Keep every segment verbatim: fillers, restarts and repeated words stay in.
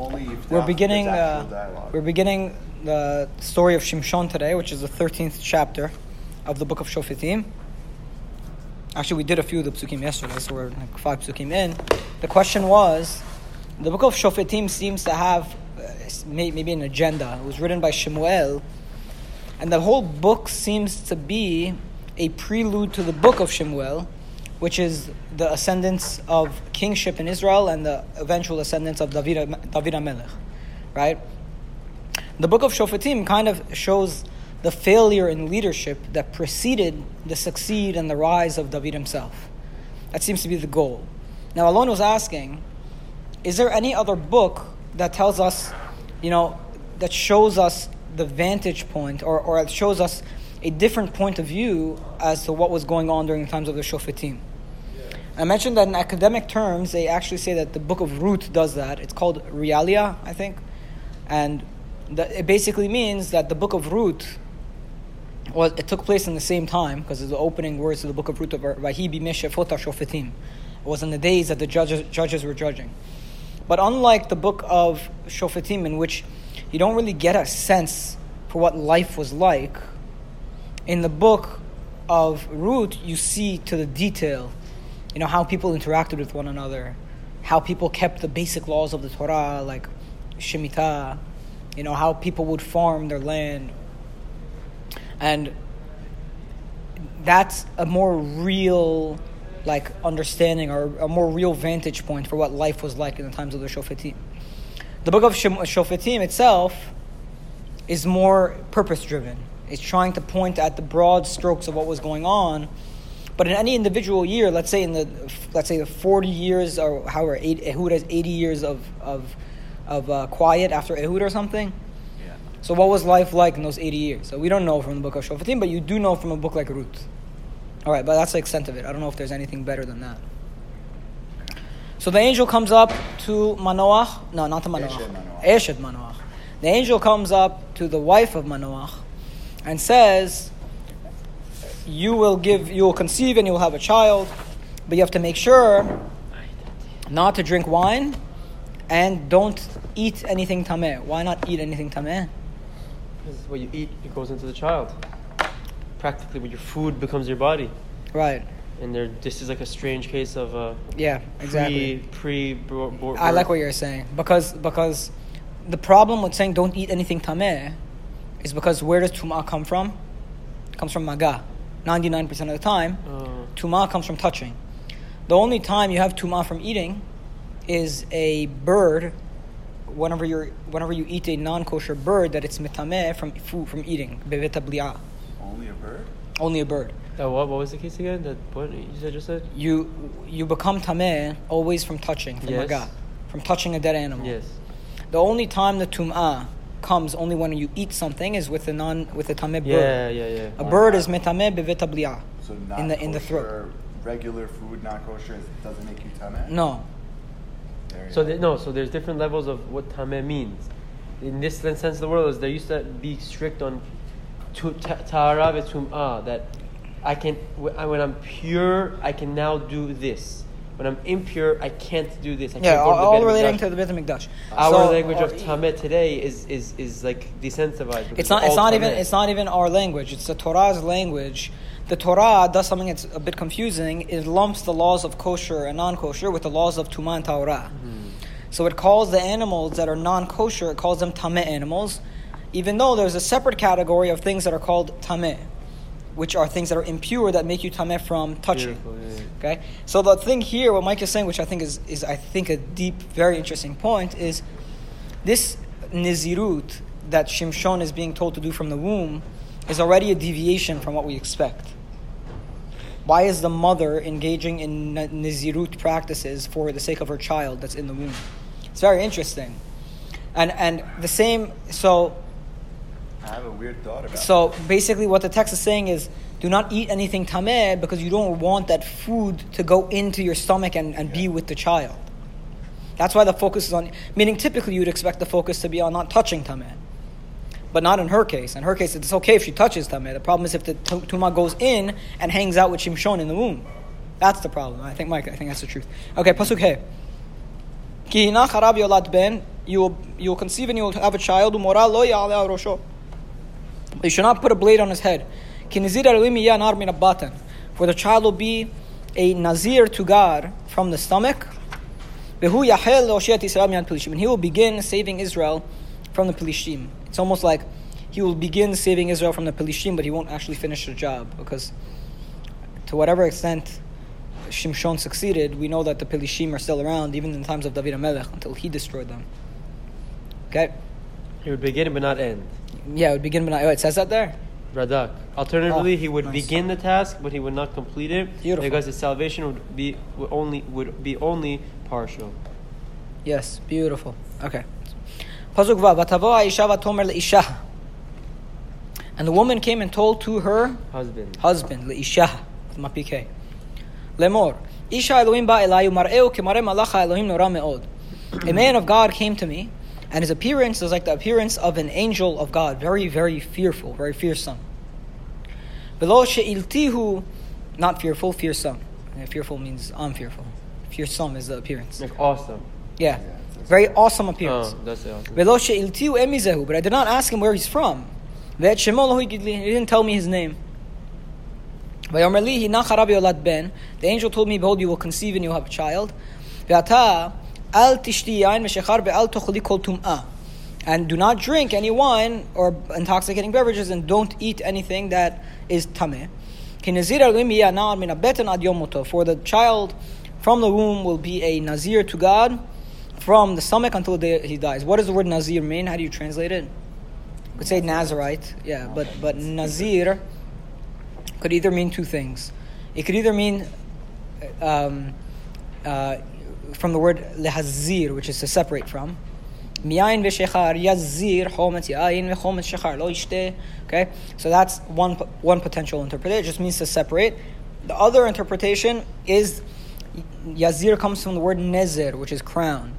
Only if we're beginning. Uh, we're beginning the story of Shimshon today, which is the thirteenth chapter of the book of Shofetim. Actually, we did a few of the psukim yesterday, so we're like five psukim in. The question was, the book of Shofetim seems to have uh, maybe an agenda. It was written by Shemuel, and the whole book seems to be a prelude to the book of Shemuel, which is the ascendance of kingship in Israel and the eventual ascendance of David, David Melech, right? The book of Shofetim kind of shows the failure in leadership that preceded the succeed and the rise of David himself. That seems to be the goal. Now, Alon was asking, is there any other book that tells us, you know, that shows us the vantage point or, or it shows us a different point of view as to what was going on during the times of the Shofetim? I mentioned that in academic terms, they actually say that the book of Ruth does that. It's called Realia, I think. And the, it basically means that the book of Ruth, well, it took place in the same time, because the opening words of the book of Ruth are Rahibi Meshefotah Shofetim. It was in the days that the judges, judges were judging. But unlike the book of Shofetim, in which you don't really get a sense for what life was like, in the book of Ruth, you see to the detail, you know, how people interacted with one another, how people kept the basic laws of the Torah, like Shemitah, you know, how people would farm their land. And that's a more real, like, understanding or a more real vantage point for what life was like in the times of the Shofetim. The book of Shofetim itself is more purpose-driven. It's trying to point at the broad strokes of what was going on. But in any individual year, let's say in the let's say the forty years or however, eight, Ehud has eighty years of of of uh, quiet after Ehud or something. Yeah. So what was life like in those eighty years? So we don't know from the book of Shofetim, but you do know from a book like Ruth. All right, but that's the extent of it. I don't know if there's anything better than that. So the angel comes up to Manoach. No, not to Manoach. Eshed Manoach. The angel comes up to the wife of Manoach and says, You will give, you will conceive and you will have a child, but you have to make sure not to drink wine and don't eat anything tameh. Why not eat anything tameh? Because what you eat, it goes into the child. Practically, what your food becomes your body. Right. And there, this is like a strange case of uh, yeah, exactly. Pre, pre. Bro, bro, I like what you're saying because because the problem with saying don't eat anything tameh is because where does tumah come from? It comes from maga. ninety-nine percent of the time, oh. Tumah comes from touching. The only time you have tumah from eating is a bird, whenever you're whenever you eat a non-kosher bird, that it's metameh from food, from eating. Beveta bli'ah. Only a bird? Only a bird. That what, what was the case again? That what you said, just said? You you become tameh always from touching, from yes. Maga, from touching a dead animal. Yes. The only time the tumah comes only when you eat something is with a non with a tameh bird. Yeah, yeah, yeah. A bird is metameh beveta bli'ah. So not in the in the throat. Regular food, not kosher, doesn't make you tameh. No. So the, no, so there's different levels of what tameh means. In this sense of the world, is they used to be strict on tahara v'tum'ah, that I can when I'm pure, I can now do this. When I'm impure, I can't do this. I yeah, can't go all, to the all relating to the Beit midrash. Our so, language of tameh today is, is, is like desensitized. It's not. It's not tameh. even. It's not even our language. It's the Torah's language. The Torah does something that's a bit confusing. It lumps the laws of kosher and non-kosher with the laws of tumah and tahorah. Mm-hmm. So it calls the animals that are non-kosher, it calls them tameh animals, even though there's a separate category of things that are called tameh, which are things that are impure that make you tameh from touching. Yeah. Okay, so the thing here, what Mike is saying, which I think is, is I think a deep, very interesting point, is this nizirut that Shimshon is being told to do from the womb is already a deviation from what we expect. Why is the mother engaging in nizirut practices for the sake of her child that's in the womb? It's very interesting, and and the same so. I have a weird thought about So that. Basically what the text is saying is do not eat anything tameh because you don't want that food to go into your stomach and, and yeah. be with the child. That's why the focus is on... Meaning typically you'd expect the focus to be on not touching tameh. But not in her case. In her case it's okay if she touches tameh. The problem is if the tumah goes in and hangs out with Shimshon in the womb. That's the problem. I think, Mike, I think that's the truth. Okay, pasuk hey. Ki hina charab yolad ben, you will, you will conceive and you will have a child. Umora lo ya'aleh rosho. You should not put a blade on his head. Ki nazir elim yeh nar min abatan. For the child will be a nazir to God from the stomach. Behu yahel oshet Israel min Pelishim. And he will begin saving Israel from the Pelishim. It's almost like he will begin saving Israel from the Pelishim, but he won't actually finish the job, because to whatever extent Shimshon succeeded, we know that the Pelishim are still around, even in the times of David Melech, until he destroyed them. Okay? He would begin but not end. Yeah, it would begin but not end. Oh, it says that there? Radak. Alternatively, oh, he would nice. begin the task, but he would not complete it. Beautiful. Because his salvation would be would only would be only partial. Yes, beautiful. Okay. Pasuk Vav. Vatavo ha'isha vatomer le'isha. And the woman came and told to her husband. Husband le'isha. Mapike. Lemor. Isha Elohim ba elayu mar'eu kemare malacha Elohim nora me'od. A man of God came to me, and his appearance is like the appearance of an angel of God, very, very fearful, very fearsome. Velo she'iltihu, not fearful, fearsome. Fearful means I'm fearful. Fearsome is the appearance. Like awesome. Yeah. yeah very awesome, awesome appearance. Oh, that's awesome. Velo she'iltihu emizehu, but I did not ask him where he's from. Ve'et shemo lo higidli, he didn't tell me his name. The angel told me, behold, you will conceive and you will have a child. And do not drink any wine or intoxicating beverages, and don't eat anything that is tameh. For the child from the womb will be a nazir to God from the stomach until he dies. What does the word nazir mean? How do you translate it? You could say Nazarite, yeah, but, but nazir could either mean two things. It could either mean um, uh, from the word lehazir, which is to separate from. Okay, so that's one one potential interpretation. It just means to separate. The other interpretation is yazir comes from the word nezer, which is crown.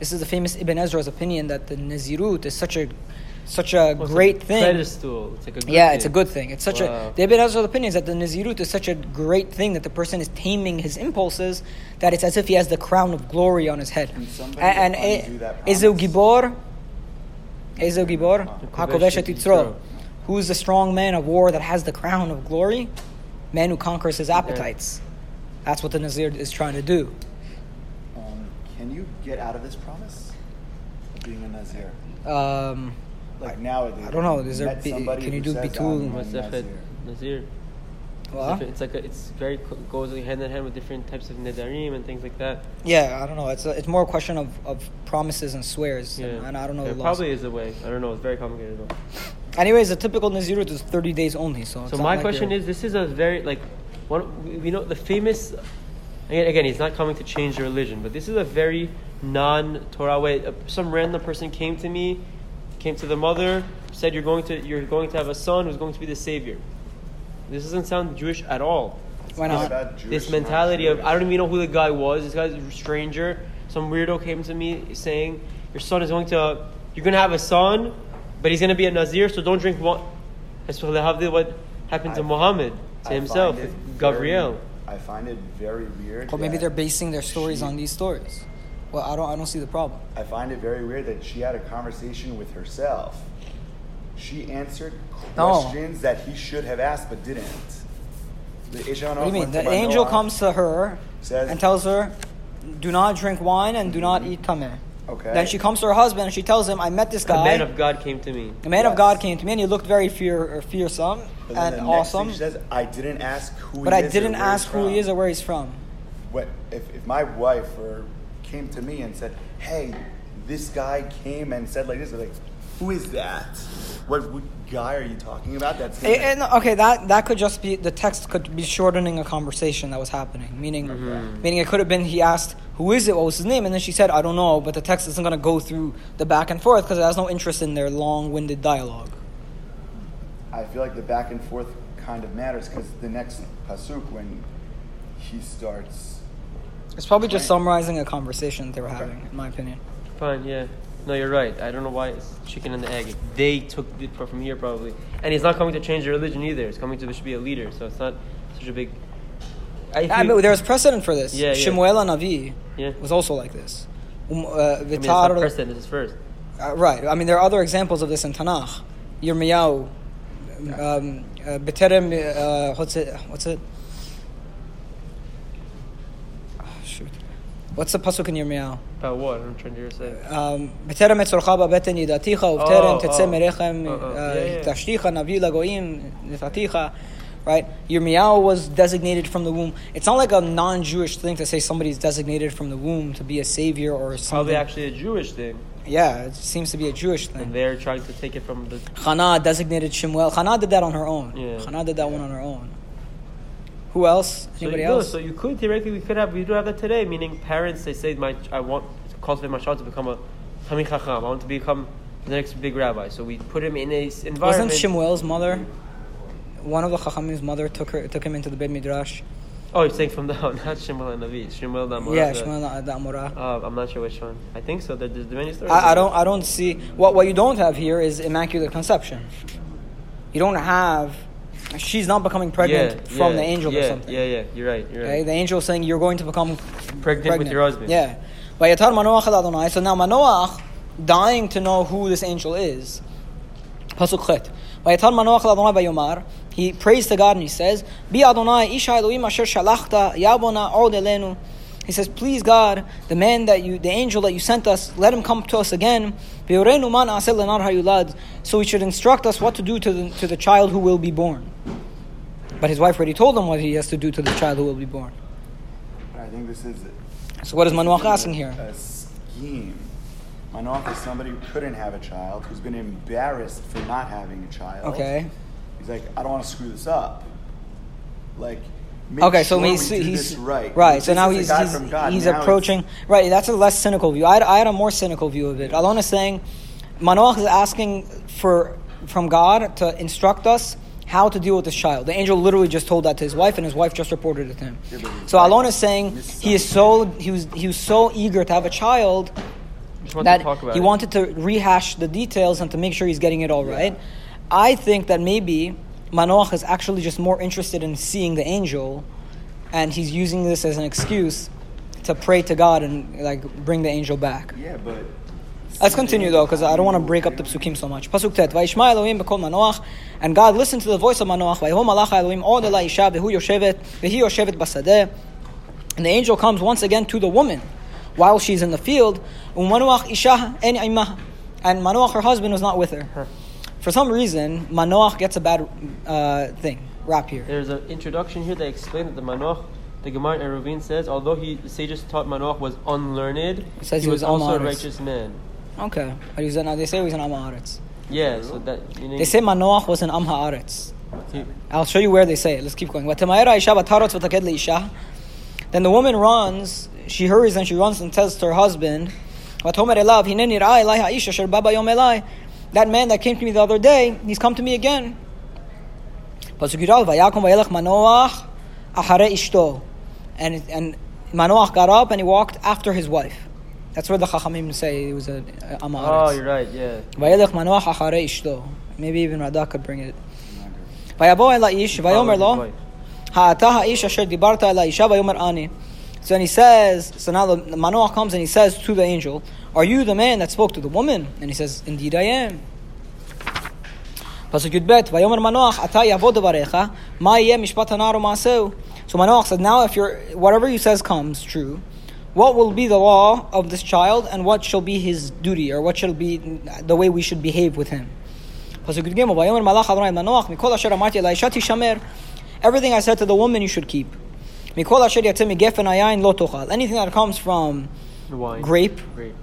This is the famous Ibn Ezra's opinion that the nezirut is such a Such a well, great it's a thing. Pedestal. It's like a good yeah, thing. It's a good thing. It's such wow. a. David has opinions that the nazirut is such a great thing that the person is taming his impulses that it's as if he has the crown of glory on his head. And, and Ezu Gibor, Ezu Gibor, Hakodesh Titzro, who is the strong man of war that has the crown of glory, man who conquers his appetites. That's what the nazir is trying to do. Um, can you get out of this promise of being a nazir? Um. Like nowadays, I don't know. Is there b- can you do bitul? Nazir. Nazir. What? It's like a, it's very goes hand in hand with different types of nedarim and things like that. Yeah, I don't know. It's a, it's more a question of, of promises and swears, yeah. and, and I don't know. There the probably laws. is a way. I don't know. It's very complicated though. Anyways, the typical nazirut is thirty days only. So it's so my like question is: this is a very like one. We know the famous. Again, again, he's not coming to change the religion, but this is a very non-Torah way. Some random person came to me. Came to the mother, said you're going to you're going to have a son who's going to be the savior. This doesn't sound Jewish at all. Why not? This, this mentality of I don't even know who the guy was. This guy's a stranger. Some weirdo came to me saying your son is going to you're going to have a son, but he's going to be a nazir. So don't drink wine. That's what happened to I, Muhammad to I himself, with Gabriel. I find it very weird. Or maybe they're basing their stories she, on these stories. Well, I don't I don't see the problem. I find it very weird that she had a conversation with herself. She answered questions no. that he should have asked but didn't. The what do you mean? The angel Noah comes to her says, and tells her, do not drink wine and do not eat tameh. Okay. Then she comes to her husband and she tells him, I met this guy. A man of God came to me. A man yes. of God came to me and he looked very fear, fearsome but and the awesome. She says, I didn't ask who but he I is didn't or where ask who from. he is or where he's from. What if, if my wife or came to me and said, hey, this guy came and said like this, I'm like, who is that? What, what guy are you talking about? That's it, and, okay, that that could just be, the text could be shortening a conversation that was happening. Meaning, mm-hmm. meaning it could have been he asked, who is it? What was his name? And then she said, I don't know, but the text isn't going to go through the back and forth because it has no interest in their long-winded dialogue. I feel like the back and forth kind of matters because the next pasuk, when he starts... It's probably just summarizing a conversation they were okay. having, in my opinion. Fine, yeah. No, you're right. I don't know why it's chicken and the egg. They took it from here, probably. And he's not coming to change the religion either. It's coming to be a leader, so it's not such a big... I, I mean, there was precedent for this. Yeah, Shemuel HaNavi yeah. was also like this. Um, uh, I mean, it's not person, it's first. Uh, right. I mean, there are other examples of this in Tanakh. Yirmiyahu, um, uh, Beterem, uh, what's it? What's it? Oh, shoot. What's the pasuk in Yirmiyahu? About what? I'm trying to say. Um, Beterem etzorcha b'beten yidaticha, uvterem tetzeh merechem, tashticha navi lagoim nitaticha. Right, Yirmiyahu was designated from the womb. It's not like a non-Jewish thing to say somebody's designated from the womb to be a savior or something. Probably actually a Jewish thing. Yeah, it seems to be a Jewish thing. And they're trying to take it from the... Chana designated Shemuel. Chana did that on her own. Yeah. Chana did that yeah. one on her own. Who else? Anybody so else? Could, so you could, theoretically, we could have, we do have that today. Meaning parents, they say, my, I want to cultivate my child to become a Tamei Chacham. I want to become the next big rabbi. So we put him in a environment... Wasn't Shemuel's mother... One of the Chachamim's mother took her, took him into the Beit midrash. Oh, you're saying from the oh, not Shemuel HaNavi, Shemuel the Amora. Yeah, Shemuel the Amora. Uh, I'm not sure which one. I think so. There's, there's many stories. I, I don't. I don't see what what you don't have here is immaculate conception. You don't have. She's not becoming pregnant yeah, from yeah, the angel yeah, or something. Yeah, yeah, you're right. You're right. Okay? The angel saying you're going to become pregnant, pregnant. with your husband. Yeah. So now Manoach, dying to know who this angel is. Pasuk Chet. He prays to God and he says, Bi Adonai Isha Elohim Asher Shalachta Yabona Od Elenu. He says, please God, the man that you, the angel that you sent us, let him come to us again. So he should instruct us what to do to the, to the child who will be born. But his wife already told him what he has to do to the child who will be born. I think this is it. So what is Manoach asking here? A scheme. Manoach is somebody who couldn't have a child, who's been embarrassed for not having a child. Okay. He's like, I don't want to screw this up. Like, make okay, sure so he's, we do he's, this right. Right, so now he's he's, he's approaching... Right, that's a less cynical view. I had, I had a more cynical view of it. Alon is saying, Manoach is asking for from God to instruct us how to deal with this child. The angel literally just told that to his wife, and his wife just reported it to him. Yeah, so Alon is saying he is so he was he was so eager to have a child that he it. wanted to rehash the details and to make sure he's getting it all right. Yeah. I think that maybe Manoach is actually just more interested in seeing the angel, and he's using this as an excuse to pray to God and like bring the angel back. Yeah, but let's continue though, because I don't want to break up the psukim so much. Pasuk Tet, Vayishma Elohim b'kol Manoach, and God listened to the voice of Manoach. Vayehu Malach Elohim od el ha'isha v'hu yoshevet v'hi yoshevet basadeh, and the angel comes once again to the woman while she's in the field. Umanoach Isha en imah, and Manoach her husband was not with her. For some reason, Manoach gets a bad uh, thing. Rap here. There's an introduction here that explains that the Manoach, the Gemara Eruvin says, although he the sages taught Manoach was unlearned, it says he, he was, was also a righteous man. Okay, but he was an, they say he was an Am Ha'aretz. Yeah, so that meaning, they say Manoach was an Am Ha'aretz. I'll show you where they say it. Let's keep going. Then the woman runs. She hurries and she runs and tells to her husband, that man that came to me the other day, he's come to me again. And and Manoach got up and he walked after his wife. That's where the Chachamim say it was a Am Ha'aretz. Oh, you're right, yeah. Maybe even Radak could bring it. So then he says, so now the Manoach comes and he says to the angel, are you the man that spoke to the woman? And he says, indeed I am. So Manoach said, now if you're, whatever you says comes true, what will be the law of this child and what shall be his duty, or what shall be the way we should behave with him? Everything I said to the woman you should keep. Anything that comes from wine, grape, grape,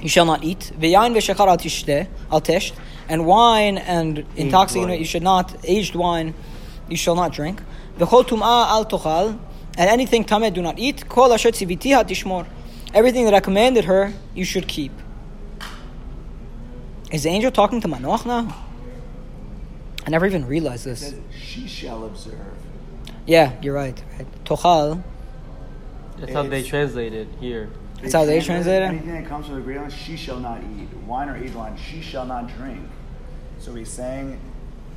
you shall not eat. And wine and intoxicant, you should not, aged wine, you shall not drink. And anything tameh, do not eat. Everything that I commanded her, you should keep. Is the angel talking to Manoach now? I never even realized this. She shall observe. Yeah, you're right. right. Tochal. That's how they translate it here. That's how they translate it? Anything that comes from the Greek, she shall not eat. Wine or aged wine, she shall not drink. So he's saying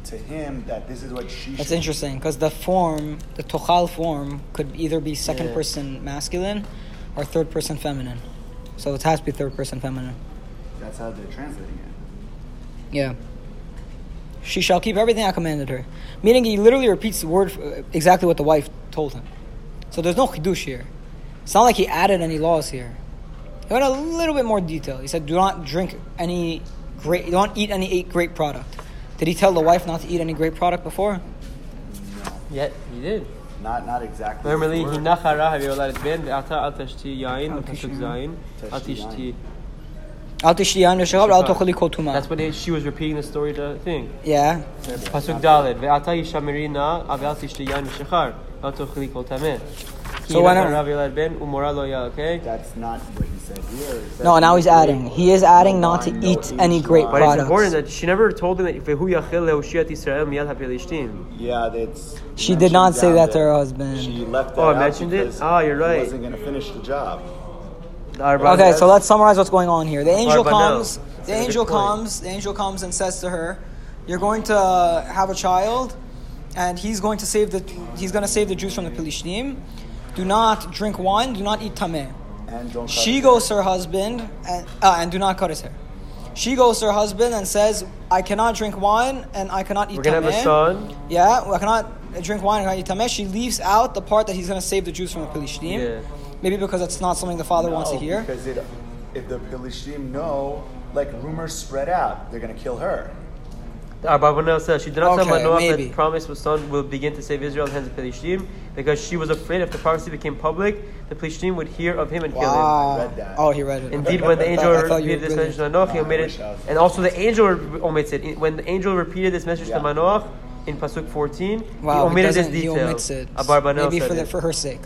to him that this is what she That's interesting, because the form, the tochal form, could either be second yeah. person masculine or third person feminine. So it has to be third person feminine. That's how they're translating it. Yeah. She shall keep everything I commanded her. Meaning he literally repeats the word uh, exactly what the wife told him. So there's no chidush here. It's not like he added any laws here. He went a little bit more detail. He said, do not drink any grape, do not eat any grape product. Did he tell the wife not to eat any grape product before? No. Yet he did. Not not exactly. Normally, he nachara have you allowed it ben ata atashti yain atashuk zayin atishti. That's when she was repeating the story, the thing. Yeah. So when okay? That's not what he said here. No, now he's adding. He is adding not to eat any grape products. But it's important that she never told him that. Yeah, that's. She did not say that to her husband. She left that. Oh, I mentioned it? Oh, you're right. He wasn't going to finish the job. Arbanel. Okay, so let's summarize what's going on here. The angel Arbanel. comes. That's the angel comes. The angel comes and says to her, "You're going to have a child, and he's going to save the. He's going to save the Jews from the Pelishim. Do not drink wine. Do not eat tameh." And don't. She goes to her husband and uh, and do not cut his hair. She goes to her husband and says, "I cannot drink wine and I cannot eat tameh. We're gonna have a son. Yeah, I cannot drink wine and I cannot eat tameh." She leaves out the part that he's going to save the Jews from the Pelishim. Yeah. Maybe because that's not something the father no, wants to hear. Because it, if the Pelishim know, like rumors spread out, they're going to kill her. Arbanel says she did not okay, tell Manoach maybe. that the promise was son will begin to save Israel in the hands of Pelishim because she was afraid if the prophecy became public, the Pelishim would hear of him and wow. kill him. I read that. Oh, he read it. Indeed, when the angel repeated this message to Manoach, he omitted it. And also the angel omits it. When the angel repeated this message to Manoach in Pasuk fourteen, wow, he omitted this detail. He omits it. Maybe for, the, for her sake.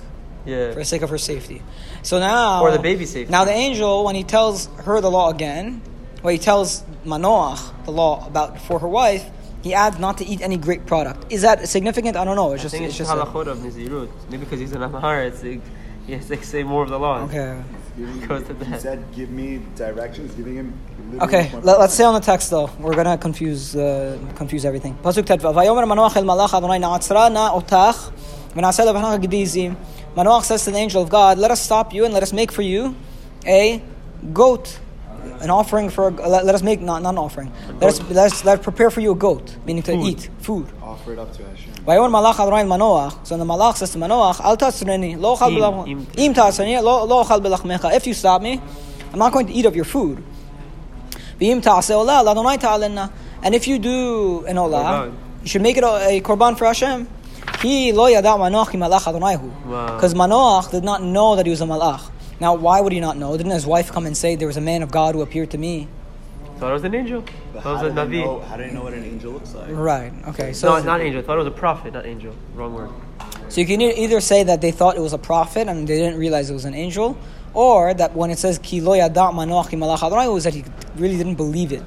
Yeah. For the sake of her safety. So now Or the baby's safety. Now the angel, when he tells her the law again, when he tells Manoach the law about for her wife, he adds not to eat any grape product. Is that significant? I don't know. It's I just think it's, it's just halachot of Nizirut. Maybe because he's an Amhar, it's like he has to say more of the law. Okay. Giving, Go to that. He said give me directions, giving him Okay, Let, let's stay on the text though. We're gonna confuse uh, confuse everything. Pasuk Tet Vayomer Manoach el Malach Adonai Na'atzra na'otach v'na'aseh levanach g'dizim. Manoach says to the angel of God, let us stop you and let us make for you a goat, an offering for, a, let, let us make, not, not an offering, let us, let us let us prepare for you a goat, meaning to food. eat, food. Offer it up to Hashem. So the Malach says to Manoach, Al tasreni, lo chal belachmecha. Im tasreni, lo chal belachmecha. If you stop me, I'm not going to eat of your food. And if you do an olah, you should make it a, a korban for Hashem. Because Manoach did not know that he was a malach. Now, why would he not know? Didn't his wife come and say, there was a man of God who appeared to me? Thought it was an angel. But thought it was a navi. Know, how do you know what an angel looks like? Right, okay. So no, it's not an angel. Thought it was a prophet, not angel. Wrong word. So you can either say that they thought it was a prophet and they didn't realize it was an angel, or that when it says, Ki lo yada Manoach ki malach Adonai, it was that he really didn't believe it.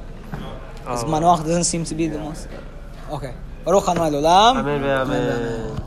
Because oh. Manoach doesn't seem to be yeah. the most... Okay. Baruch Adonai l'olam. Amen. Amen.